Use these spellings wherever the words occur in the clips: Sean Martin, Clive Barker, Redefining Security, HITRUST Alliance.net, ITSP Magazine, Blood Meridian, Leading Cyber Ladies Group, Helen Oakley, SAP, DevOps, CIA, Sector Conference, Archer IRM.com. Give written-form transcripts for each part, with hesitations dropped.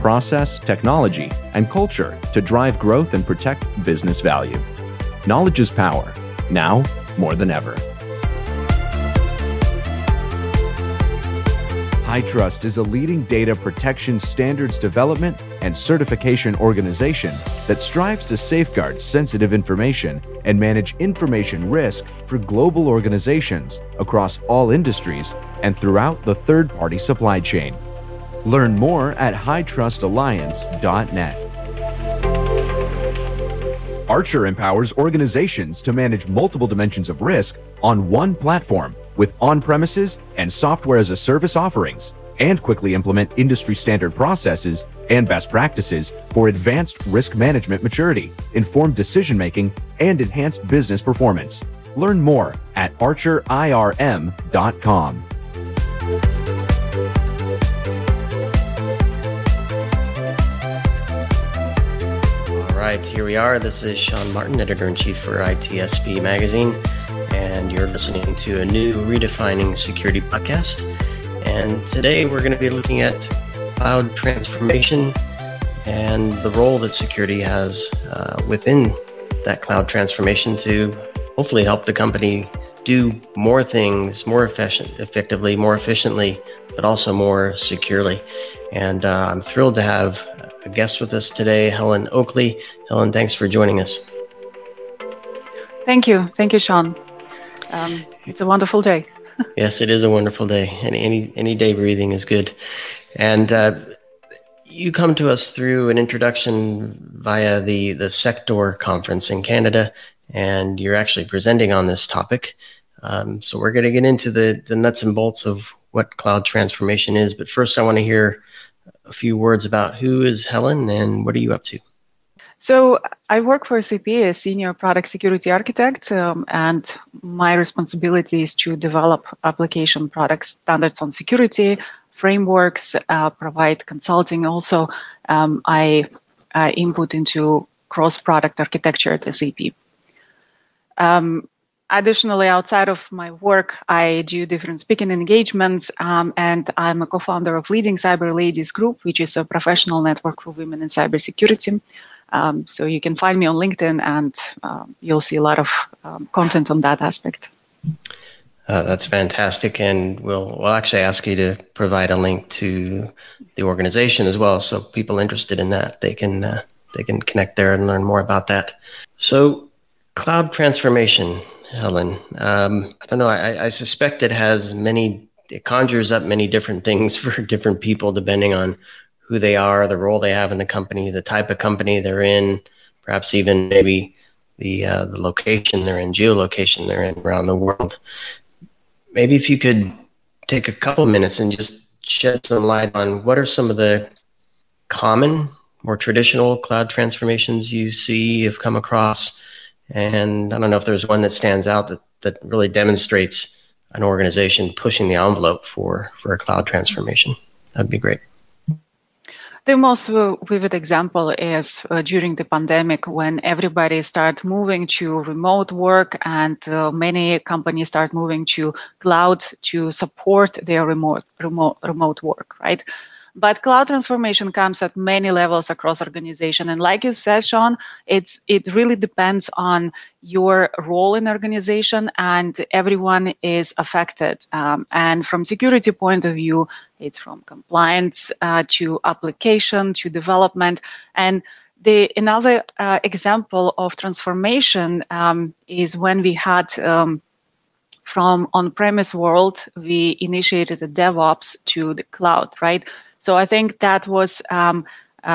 process, technology, and culture to drive growth and protect business value. Knowledge is power, now more than ever. HITRUST is a leading data protection standards development and certification organization that strives to safeguard sensitive information and manage information risk for global organizations across all industries and throughout the third-party supply chain. Learn more at HITRUST Alliance.net. Archer empowers organizations to manage multiple dimensions of risk on one platform with on-premises and software-as-a-service offerings, and quickly implement industry-standard processes and best practices for advanced risk management maturity, informed decision-making, and enhanced business performance. Learn more at Archer IRM.com. All right, here we are. This is Sean Martin, Editor-in-Chief for ITSP Magazine, and you're listening to a new Redefining Security podcast. And today we're going to be looking at cloud transformation and the role that security has within that cloud transformation to hopefully help the company do more things more effectively, more efficiently, but also more securely. And I'm thrilled to have a guest with us today, Helen Oakley. Helen, thanks for joining us. Thank you. Thank you, Sean. It's a wonderful day. Yes, it is a wonderful day. And any day breathing is good. And you come to us through an introduction via the Sector Conference in Canada, and you're actually presenting on this topic. So we're going to get into the nuts and bolts of what cloud transformation is. But first, I want to hear a few words about who is Helen and what are you up to? So I work for SAP as Senior Product Security Architect, and my responsibility is to develop application product standards on security, frameworks, provide consulting. Also, I input into cross-product architecture at SAP. Additionally, outside of my work, I do different speaking engagements, and I'm a co-founder of Leading Cyber Ladies Group, which is a professional network for women in cybersecurity. So you can find me on LinkedIn, and you'll see a lot of content on that aspect. That's fantastic. And we'll actually ask you to provide a link to the organization as well. So people interested in that, they can connect there and learn more about that. So cloud transformation, Helen. I don't know. I suspect it conjures up many different things for different people, depending on who they are, the role they have in the company, the type of company they're in, perhaps even maybe the location they're in, geolocation they're in around the world. Maybe if you could take a couple minutes and just shed some light on what are some of the common, more traditional cloud transformations you see, you've come across, and I don't know if there's one that stands out that really demonstrates an organization pushing the envelope for a cloud transformation. That'd be great. The most vivid example is during the pandemic, when everybody started moving to remote work, and many companies start moving to cloud to support their remote work, right? But cloud transformation comes at many levels across organization. And like you said, Sean, it really depends on your role in organization, and everyone is affected. And from security point of view, it's from compliance to application to development. And another example of transformation is when we had from on-premise world, we initiated a DevOps to the cloud, right? So I think that was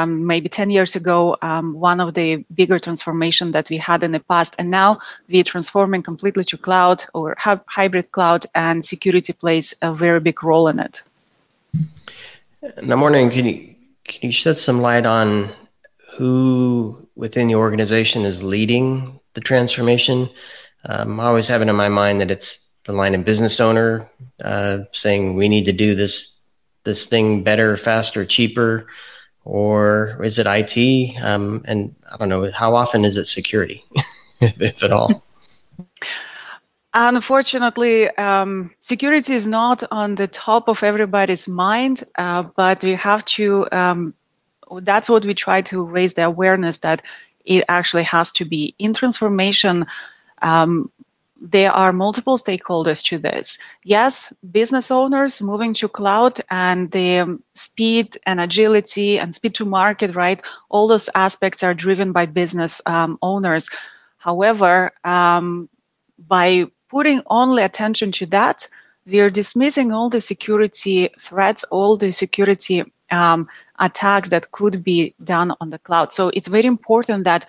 maybe 10 years ago, one of the bigger transformation that we had in the past. And now we're transforming completely to cloud or hybrid cloud, and security plays a very big role in it. And I'm wondering, can you shed some light on who within the organization is leading the transformation. I'm always having in my mind that it's the line of business owner saying we need to do this thing better, faster, cheaper, or is it IT? And I don't know, how often is it security, if at all? Unfortunately, security is not on the top of everybody's mind, but we have to, that's what we try to raise the awareness that it actually has to be in transformation. There are multiple stakeholders to this. Yes, business owners moving to cloud and the speed and agility and speed to market, right? All those aspects are driven by business owners. However, by putting only attention to that, we are dismissing all the security threats, all the security attacks that could be done on the cloud. So it's very important that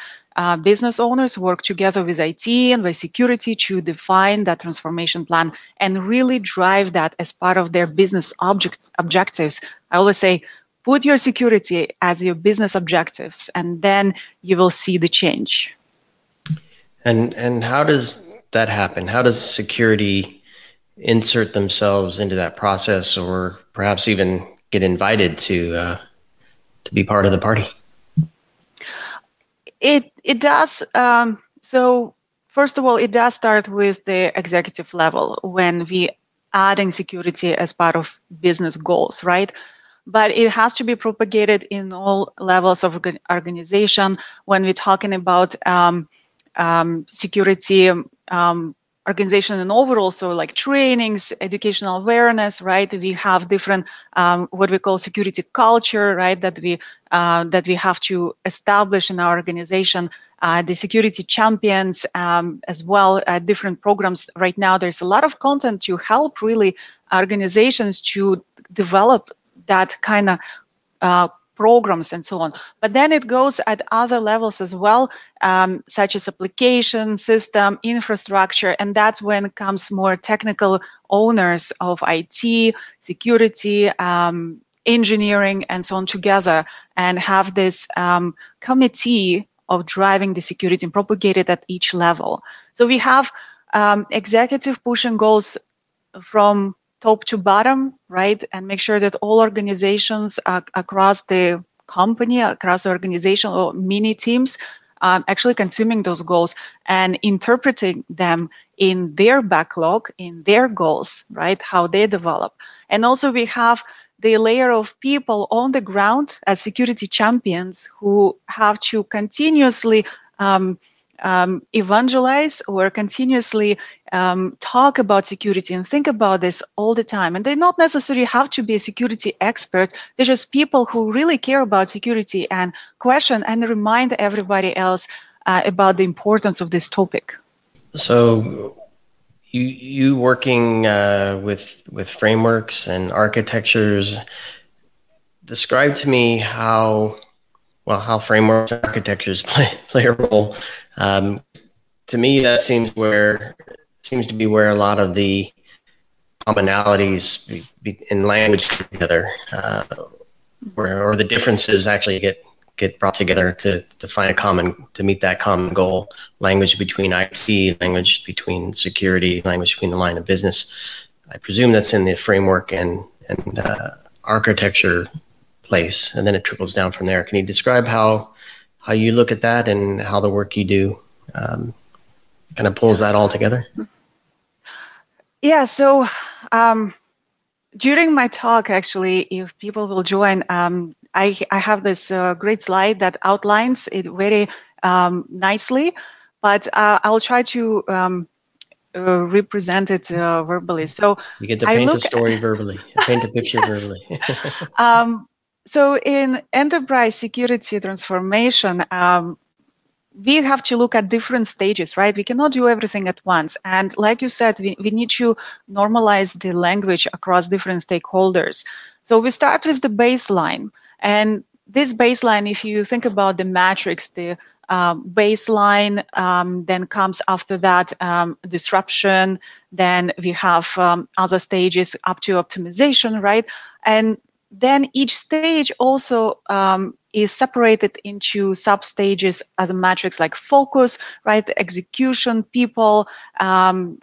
business owners work together with IT and with security to define that transformation plan and really drive that as part of their business objectives. I always say, put your security as your business objectives, and then you will see the change. And how does that happen? How does security insert themselves into that process, or perhaps even get invited to be part of the party? It does. So first of all, it does start with the executive level when we adding security as part of business goals, right? But it has to be propagated in all levels of organization. When we're talking about security organization and overall, so like trainings, educational awareness, right? We have different what we call security culture, right? That we have to establish in our organization. The security champions as well, different programs. Right now, there's a lot of content to help really organizations to develop that kind of programs and so on. But then it goes at other levels as well, such as application, system, infrastructure, and that's when it comes more technical owners of IT, security, engineering, and so on together, and have this committee of driving the security and propagate it at each level. So we have executive pushing goals from top to bottom, right? And make sure that all organizations across the company, across the organization or mini teams, actually consuming those goals and interpreting them in their backlog, in their goals, right? How they develop. And also we have the layer of people on the ground as security champions who have to continuously evangelize or continuously talk about security and think about this all the time. And they not necessarily have to be a security expert. They're just people who really care about security and question and remind everybody else about the importance of this topic. So you working with frameworks and architectures, describe to me how frameworks and architectures play a role. To me, that seems to be where a lot of the commonalities in language come together, or the differences actually get brought together to find to meet that common goal. Language between IT, language between security, language between the line of business. I presume that's in the framework and architecture place, and then it trickles down from there. Can you describe how you look at that and how the work you do kind of pulls that all together? Yeah, so during my talk, actually, if people will join, I have this great slide that outlines it very nicely, but I'll try to represent it verbally. So you get to paint a story verbally, paint a picture verbally. So in enterprise security transformation, we have to look at different stages, right? We cannot do everything at once. And like you said, we need to normalize the language across different stakeholders. So we start with the baseline. And this baseline, if you think about the metrics, the baseline, then comes after that disruption. Then we have other stages up to optimization, right? And then each stage also is separated into sub-stages as a matrix, like focus, right, execution, people,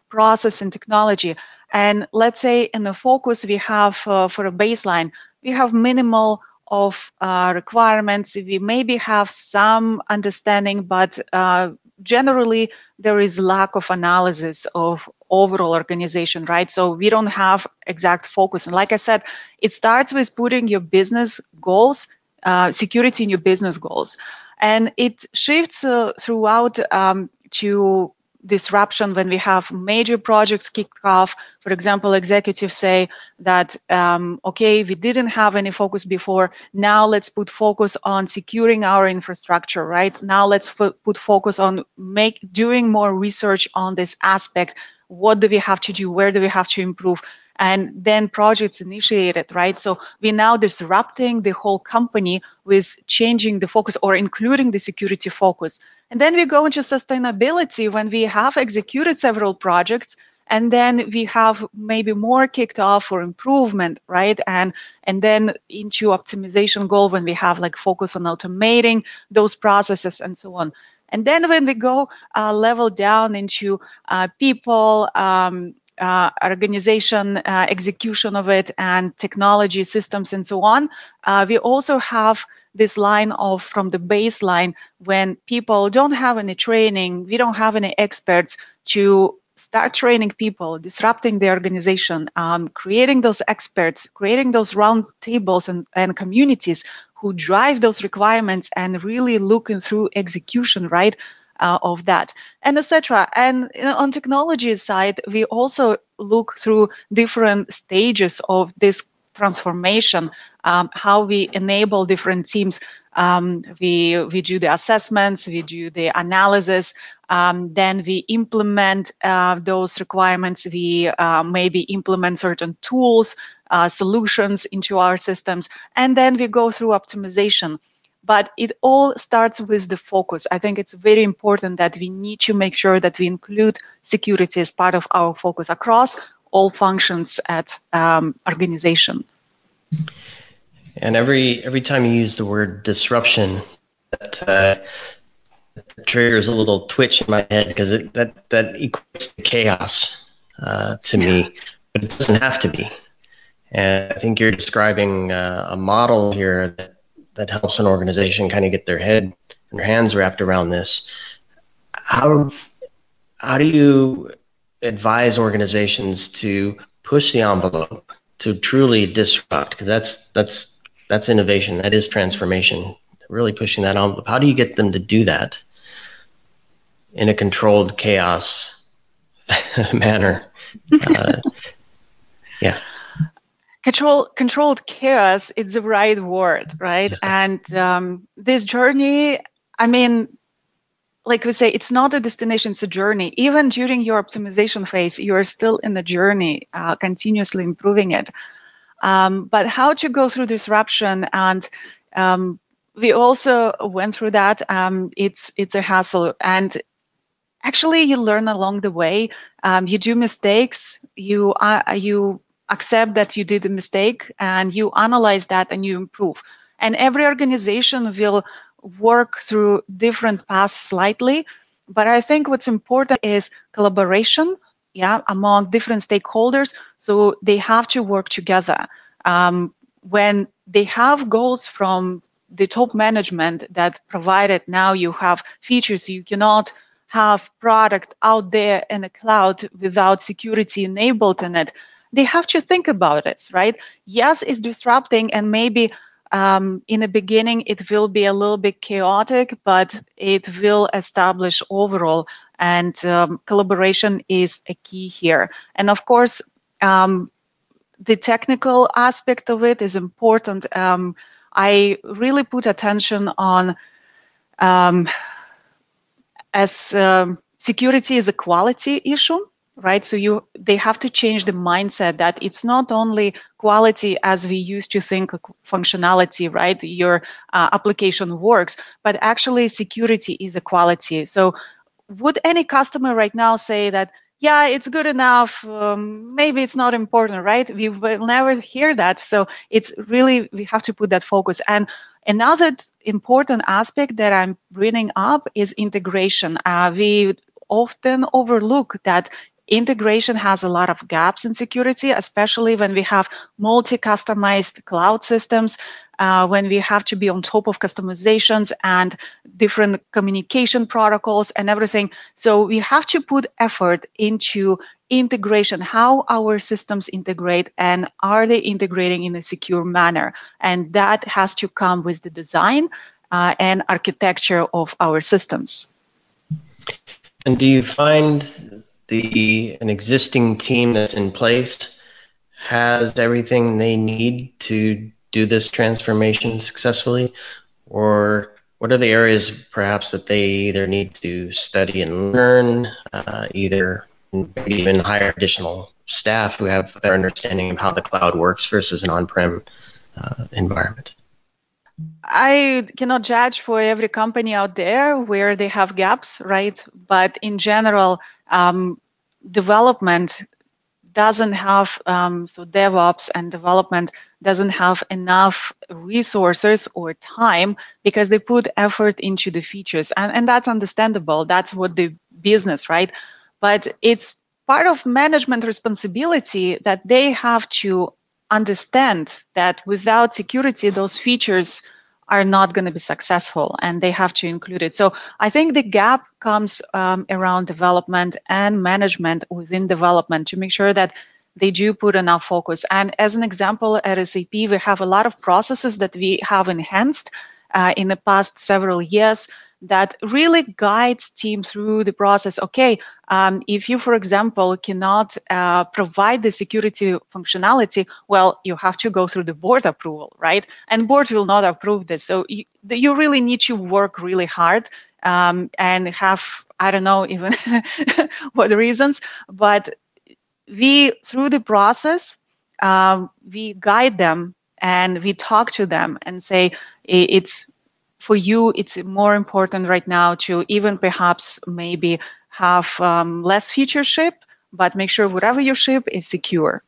process, and technology. And let's say in the focus we have, for a baseline, we have minimal of requirements. We maybe have some understanding, but generally there is lack of analysis of overall organization, right? So we don't have exact focus. And like I said, it starts with putting your business goals, security in your business goals. And it shifts throughout to disruption when we have major projects kicked off. For example, executives say that, okay, we didn't have any focus before. Now let's put focus on securing our infrastructure, right? Now let's put focus on doing more research on this aspect. What do we have to do? Where do we have to improve? And then projects initiated, right? So we're now disrupting the whole company with changing the focus or including the security focus. And then we go into sustainability when we have executed several projects and then we have maybe more kicked off or improvement, right? And then into optimization goal when we have like focus on automating those processes and so on. And then when we go level down into people, organization, execution of it, and technology systems and so on. We also have this line of from the baseline when people don't have any training, we don't have any experts to start training people, disrupting the organization, creating those experts, creating those round tables and communities who drive those requirements and really looking through execution, right? Of that and etc. And on technology side, we also look through different stages of this transformation, how we enable different teams. We do the assessments, we do the analysis, then we implement those requirements. We maybe implement certain tools, solutions into our systems, and then we go through optimization. But it all starts with the focus. I think it's very important that we need to make sure that we include security as part of our focus across all functions at organization. And every time you use the word disruption, that triggers a little twitch in my head because that equates to chaos to me, but it doesn't have to be. And I think you're describing a model here that helps an organization kind of get their head and their hands wrapped around this. How do you advise organizations to push the envelope to truly disrupt? Because that's innovation. That is transformation. Really pushing that envelope. How do you get them to do that in a controlled chaos manner? Yeah. Controlled chaos is the right word, right? And this journey, I mean, like we say, it's not a destination, it's a journey. Even during your optimization phase, you are still in the journey, continuously improving it. But how to go through disruption, and we also went through that. It's a hassle, and actually you learn along the way. You do mistakes, you accept that you did a mistake and you analyze that and you improve. And every organization will work through different paths slightly. But I think what's important is collaboration, among different stakeholders. So they have to work together. When they have goals from the top management that provided now you have features, you cannot have product out there in the cloud without security enabled in it. They have to think about it, right? Yes, it's disrupting, and maybe in the beginning it will be a little bit chaotic, but it will establish overall, and collaboration is a key here. And of course, the technical aspect of it is important. I really put attention on security is a quality issue. Right, so they have to change the mindset that it's not only quality as we used to think, functionality, right? Your application works, but actually security is a quality. So would any customer right now say that, yeah, it's good enough, maybe it's not important, right? We will never hear that. So it's really, we have to put that focus. And Another important aspect that I'm bringing up is integration. We often overlook that integration has a lot of gaps in security, especially when we have multi-customized cloud systems, when we have to be on top of customizations and different communication protocols and everything. So we have to put effort into integration, how our systems integrate and are they integrating in a secure manner. And that has to come with the design and architecture of our systems. And do you find an existing team that's in place has everything they need to do this transformation successfully? Or what are the areas perhaps that they either need to study and learn, either maybe even hire additional staff who have a better understanding of how the cloud works versus an on-prem environment? I cannot judge for every company out there where they have gaps, right? But in general, development doesn't have, so DevOps and development doesn't have enough resources or time because they put effort into the features. And that's understandable. That's what the business, right? But it's part of management responsibility that they have to understand that without security, those features are not going to be successful and they have to include it. So I think the gap comes around development and management within development to make sure that they do put enough focus. And as an example, at SAP, we have a lot of processes that we have enhanced in the past several years that really guides team through the process. Okay, if you, for example, cannot provide the security functionality, well, you have to go through the board approval, right? And board will not approve this. So you really need to work really hard and have, I don't know even what reasons, but we, through the process, we guide them and we talk to them and say, for you, it's more important right now to even perhaps maybe have less feature ship, but make sure whatever you ship is secure.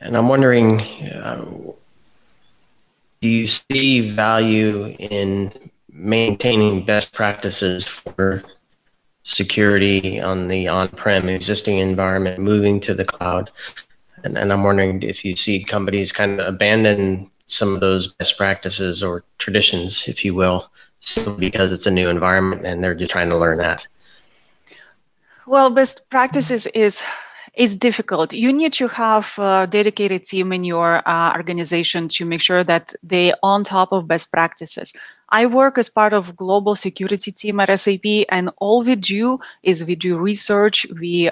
And I'm wondering, do you see value in maintaining best practices for security on the on-prem existing environment, moving to the cloud? And I'm wondering if you see companies kind of abandon some of those best practices or traditions, if you will, because it's a new environment and they're just trying to learn that. Well, best practices is difficult. You need to have a dedicated team in your organization to make sure that they're on top of best practices. I work as part of global security team at SAP, and all we do is we do research, we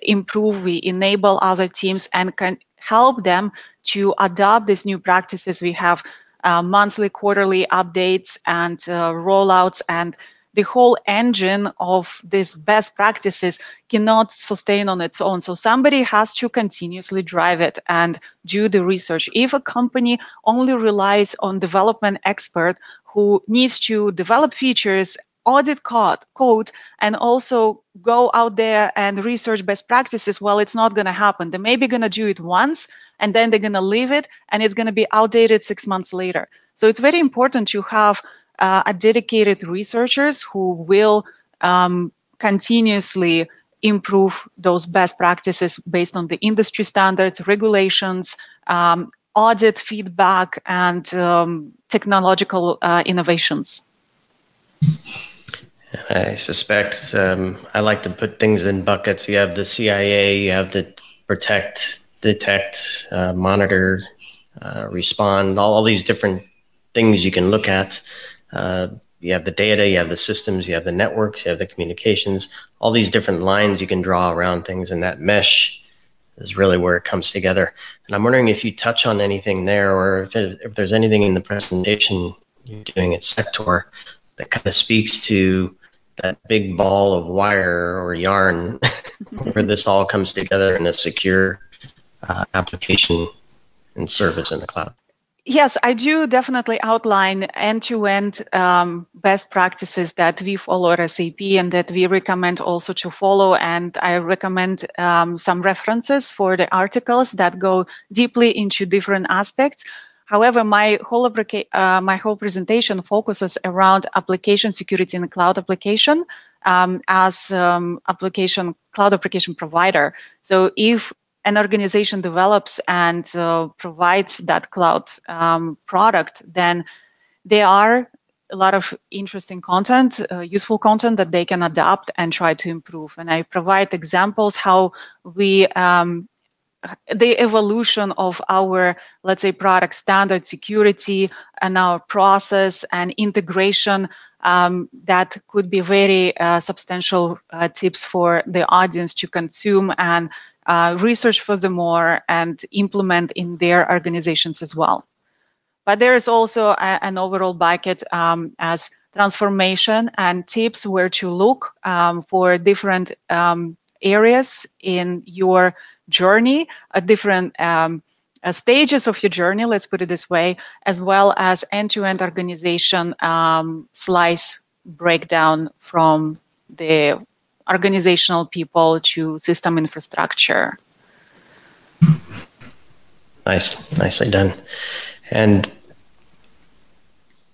improve, we enable other teams and can help them to adopt these new practices. We have monthly, quarterly updates and rollouts, and the whole engine of these best practices cannot sustain on its own. So somebody has to continuously drive it and do the research. If a company only relies on development expert who needs to develop features, audit code, and also go out there and research best practices, well, it's not going to happen. They may be going to do it once, and then they're going to leave it, and it's going to be outdated 6 months later. So it's very important to have a dedicated researchers who will continuously improve those best practices based on the industry standards, regulations, audit feedback, and technological innovations. I suspect I like to put things in buckets. You have the CIA, you have the protect, detect, monitor, respond, all these different things you can look at. You have the data, you have the systems, you have the networks, you have the communications, all these different lines you can draw around things. And that mesh is really where it comes together. And I'm wondering if you touch on anything there, or if there's anything in the presentation you're doing at Sector that kind of speaks to that big ball of wire or yarn where this all comes together in a secure application and service in the cloud. Yes, I do definitely outline end-to-end best practices that we follow at SAP and that we recommend also to follow. And I recommend some references for the articles that go deeply into different aspects. However, my whole presentation focuses around application security in the cloud application as cloud application provider. So if an organization develops and provides that cloud product, then there are a lot of interesting content, useful content that they can adapt and try to improve. And I provide examples how we, the evolution of our, let's say, product standard security and our process and integration that could be very substantial tips for the audience to consume and research furthermore and implement in their organizations as well. But there is also an overall bucket as transformation and tips where to look for different areas in your journey, different stages of your journey, let's put it this way, as well as end-to-end organization slice breakdown from the organizational people to system infrastructure. Nice, nicely done. And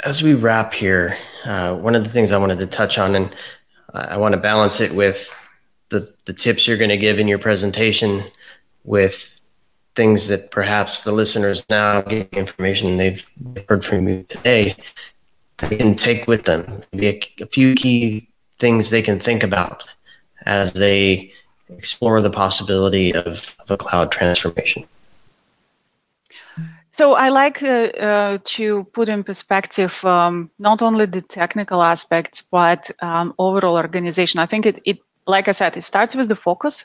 as we wrap here, one of the things I wanted to touch on, and I want to balance it with the tips you're going to give in your presentation with things that perhaps the listeners now get information they've heard from you today, they can take with them. Maybe a few key things they can think about as they explore the possibility of a cloud transformation. So I like to put in perspective not only the technical aspects, but overall organization. I think it, like I said, it starts with the focus,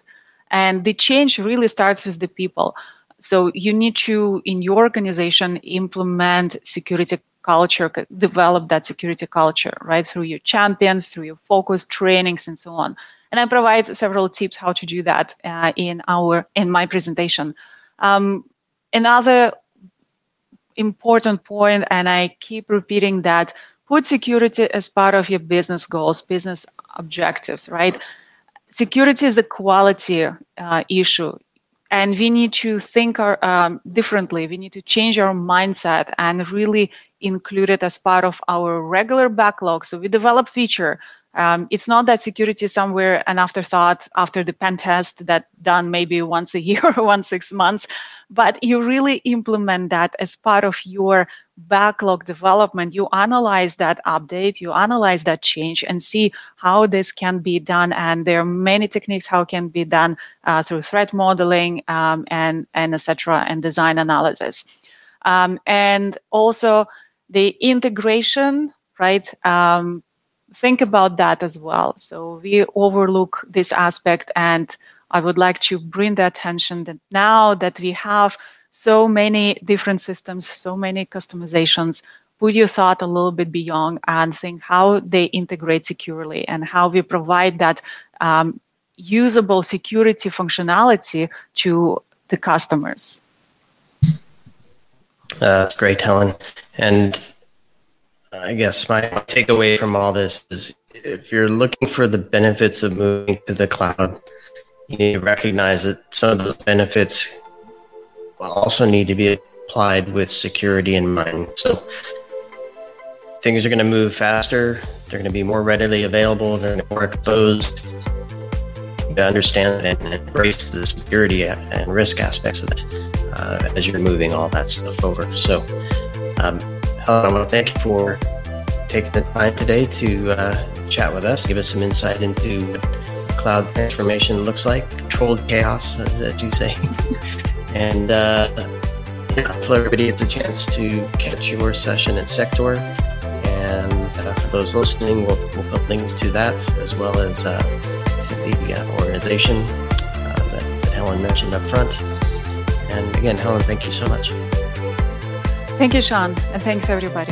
and the change really starts with the people. So you need to, in your organization, implement security culture, develop that security culture, right? Through your champions, through your focus, trainings, and so on. And I provide several tips how to do that in my presentation. Another important point, and I keep repeating that, put security as part of your business goals, business objectives, right? Security is a quality issue, and we need to think differently. We need to change our mindset and really include it as part of our regular backlog. So we develop feature. It's not that security is somewhere an afterthought after the pen test that done maybe once a year or once 6 months, but you really implement that as part of your backlog development. You analyze that update, you analyze that change and see how this can be done. And there are many techniques how it can be done through threat modeling and et cetera, and design analysis. And also the integration, right? Think about that as well. So we overlook this aspect, and I would like to bring the attention that now that we have so many different systems, so many customizations, put your thought a little bit beyond and think how they integrate securely and how we provide that usable security functionality to the customers. That's great, Helen. And I guess my takeaway from all this is if you're looking for the benefits of moving to the cloud, you need to recognize that some of those benefits also need to be applied with security in mind. So things are going to move faster. They're going to be more readily available. They're going to be more exposed. You need to understand and embrace the security and risk aspects of it as you're moving all that stuff over. So, I want to thank you for taking the time today to chat with us, give us some insight into what cloud transformation looks like, controlled chaos, as you say. And hopefully everybody has a chance to catch your session at Sector. And for those listening, we'll put links to that as well as to the organization that Helen mentioned up front. And again, Helen, thank you so much. Thank you, Sean, and thanks, everybody.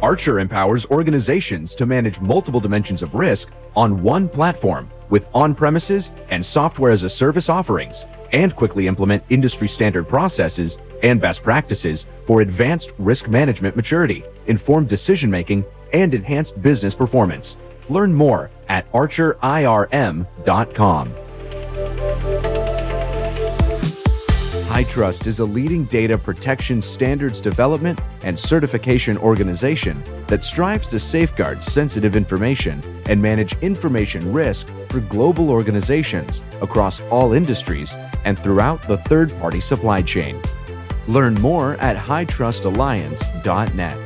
Archer empowers organizations to manage multiple dimensions of risk on one platform with on-premises and software-as-a-service offerings, and quickly implement industry-standard processes and best practices for advanced risk management maturity, informed decision-making, and enhanced business performance. Learn more at ArcherIRM.com. HITRUST is a leading data protection standards development and certification organization that strives to safeguard sensitive information and manage information risk for global organizations across all industries and throughout the third-party supply chain. Learn more at HITRUSTAlliance.net.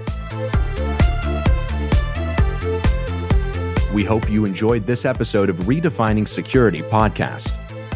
We hope you enjoyed this episode of Redefining Security podcast.